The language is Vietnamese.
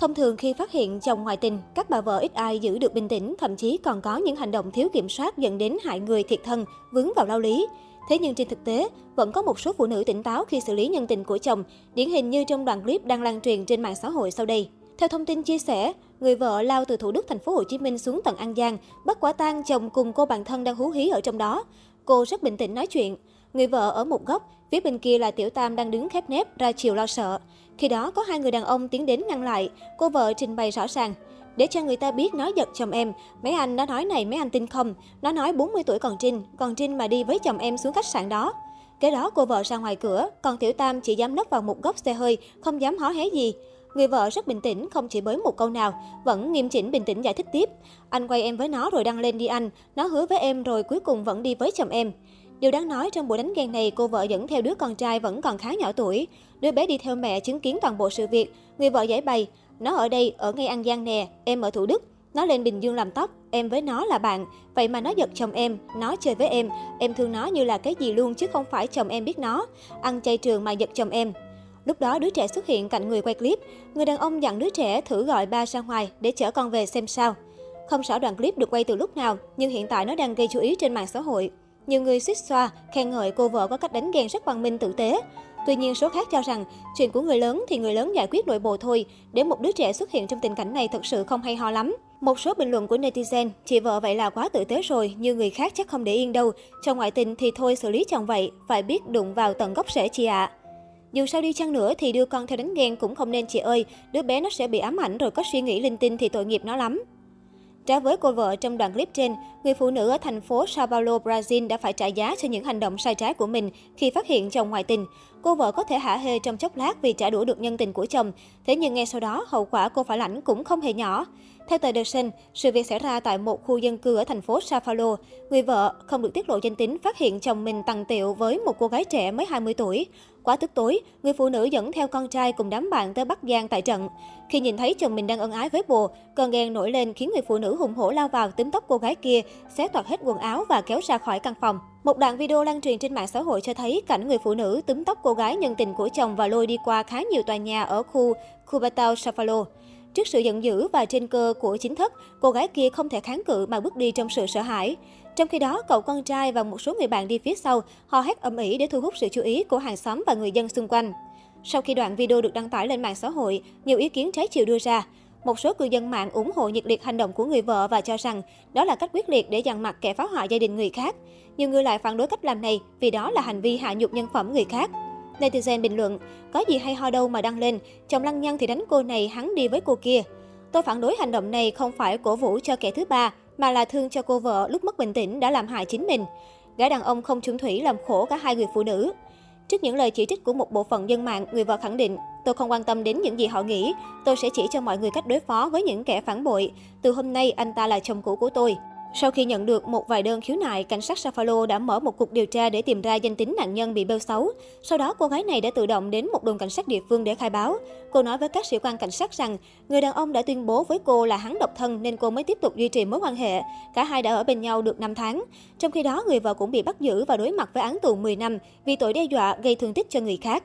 Thông thường khi phát hiện chồng ngoại tình, các bà vợ ít ai giữ được bình tĩnh, thậm chí còn có những hành động thiếu kiểm soát dẫn đến hại người thiệt thân, vướng vào lao lý. Thế nhưng trên thực tế, vẫn có một số phụ nữ tỉnh táo khi xử lý nhân tình của chồng, điển hình như trong đoạn clip đang lan truyền trên mạng xã hội sau đây. Theo thông tin chia sẻ, người vợ lao từ Thủ Đức, thành phố Hồ Chí Minh xuống tận An Giang, bắt quả tang chồng cùng cô bạn thân đang hú hí ở trong đó. Cô rất bình tĩnh nói chuyện. Người vợ ở một góc, phía bên kia là tiểu tam đang đứng khép nép, ra chiều lo sợ. Khi đó có hai người đàn ông tiến đến ngăn lại, cô vợ trình bày rõ ràng. Để cho người ta biết nói giật chồng em, mấy anh nó nói này mấy anh tin không? Nó nói 40 tuổi còn Trinh mà đi với chồng em xuống khách sạn đó. Kế đó cô vợ ra ngoài cửa, còn tiểu tam chỉ dám nấp vào một góc xe hơi, không dám hó hé gì. Người vợ rất bình tĩnh, không chỉ bới một câu nào, vẫn nghiêm chỉnh bình tĩnh giải thích tiếp. Anh quay em với nó rồi đăng lên đi anh, nó hứa với em rồi cuối cùng vẫn đi với chồng em. Điều đáng nói trong buổi đánh ghen này, cô vợ dẫn theo đứa con trai vẫn còn khá nhỏ tuổi. Đứa bé đi theo mẹ chứng kiến toàn bộ sự việc. Người vợ giải bày, nó ở đây, ở ngay An Giang nè, em ở Thủ Đức. Nó lên Bình Dương làm tóc, em với nó là bạn. Vậy mà nó giật chồng em, nó chơi với em thương nó như là cái gì luôn chứ không phải chồng em biết nó. Ăn chay trường mà giật chồng em. Lúc đó đứa trẻ xuất hiện cạnh người quay clip. Người đàn ông dặn đứa trẻ thử gọi ba ra ngoài để chở con về xem sao. Không rõ đoạn clip được quay từ lúc nào, nhưng hiện tại nó đang gây chú ý trên mạng xã hội. Nhiều người suýt xoa, khen ngợi cô vợ có cách đánh ghen rất văn minh tử tế. Tuy nhiên, số khác cho rằng, chuyện của người lớn thì người lớn giải quyết nội bộ thôi, để một đứa trẻ xuất hiện trong tình cảnh này thật sự không hay ho lắm. Một số bình luận của netizen, chị vợ vậy là quá tử tế rồi, như người khác chắc không để yên đâu. Chồng ngoại tình thì thôi xử lý chồng vậy, phải biết đụng vào tận gốc rễ chị ạ. Dù sao đi chăng nữa thì đưa con theo đánh ghen cũng không nên chị ơi, đứa bé nó sẽ bị ám ảnh rồi có suy nghĩ linh tinh thì tội nghiệp nó lắm. Trái với cô vợ trong đoạn clip trên, người phụ nữ ở thành phố Sao Paulo, Brazil đã phải trả giá cho những hành động sai trái của mình khi phát hiện chồng ngoại tình. Cô vợ có thể hả hê trong chốc lát vì trả đũa được nhân tình của chồng, thế nhưng ngay sau đó hậu quả cô phải lãnh cũng không hề nhỏ. Theo tờ The Sun, sự việc xảy ra tại một khu dân cư ở thành phố Sao Paulo. Người vợ không được tiết lộ danh tính phát hiện chồng mình tằng tiệu với một cô gái trẻ mới 20 tuổi. Quá tức tối, người phụ nữ dẫn theo con trai cùng đám bạn tới Bắc Giang tại trận. Khi nhìn thấy chồng mình đang ân ái với bồ, cơn ghen nổi lên khiến người phụ nữ hùng hổ lao vào túm tóc cô gái kia, xé toạc hết quần áo và kéo ra khỏi căn phòng. Một đoạn video lan truyền trên mạng xã hội cho thấy cảnh người phụ nữ túm tóc cô gái nhân tình của chồng và lôi đi qua khá nhiều tòa nhà ở khu Cubatão, Sao Paulo. Trước sự giận dữ và trên cơ của chính thất, cô gái kia không thể kháng cự mà bước đi trong sự sợ hãi. Trong khi đó, cậu con trai và một số người bạn đi phía sau, hò hét ầm ĩ để thu hút sự chú ý của hàng xóm và người dân xung quanh. Sau khi đoạn video được đăng tải lên mạng xã hội, nhiều ý kiến trái chiều đưa ra. Một số cư dân mạng ủng hộ nhiệt liệt hành động của người vợ và cho rằng đó là cách quyết liệt để dằn mặt kẻ phá hoại gia đình người khác. Nhiều người lại phản đối cách làm này vì đó là hành vi hạ nhục nhân phẩm người khác. Netizen bình luận, có gì hay ho đâu mà đăng lên, chồng lăng nhăng thì đánh cô này, hắn đi với cô kia. Tôi phản đối hành động này không phải cổ vũ cho kẻ thứ ba, mà là thương cho cô vợ lúc mất bình tĩnh đã làm hại chính mình. Gã đàn ông không chung thủy làm khổ cả hai người phụ nữ. Trước những lời chỉ trích của một bộ phận dân mạng, người vợ khẳng định, tôi không quan tâm đến những gì họ nghĩ, tôi sẽ chỉ cho mọi người cách đối phó với những kẻ phản bội. Từ hôm nay anh ta là chồng cũ của tôi. Sau khi nhận được một vài đơn khiếu nại, cảnh sát Sao Paulo đã mở một cuộc điều tra để tìm ra danh tính nạn nhân bị bêu xấu. Sau đó, cô gái này đã tự động đến một đồn cảnh sát địa phương để khai báo. Cô nói với các sĩ quan cảnh sát rằng, người đàn ông đã tuyên bố với cô là hắn độc thân nên cô mới tiếp tục duy trì mối quan hệ. Cả hai đã ở bên nhau được 5 tháng. Trong khi đó, người vợ cũng bị bắt giữ và đối mặt với án tù 10 năm vì tội đe dọa gây thương tích cho người khác.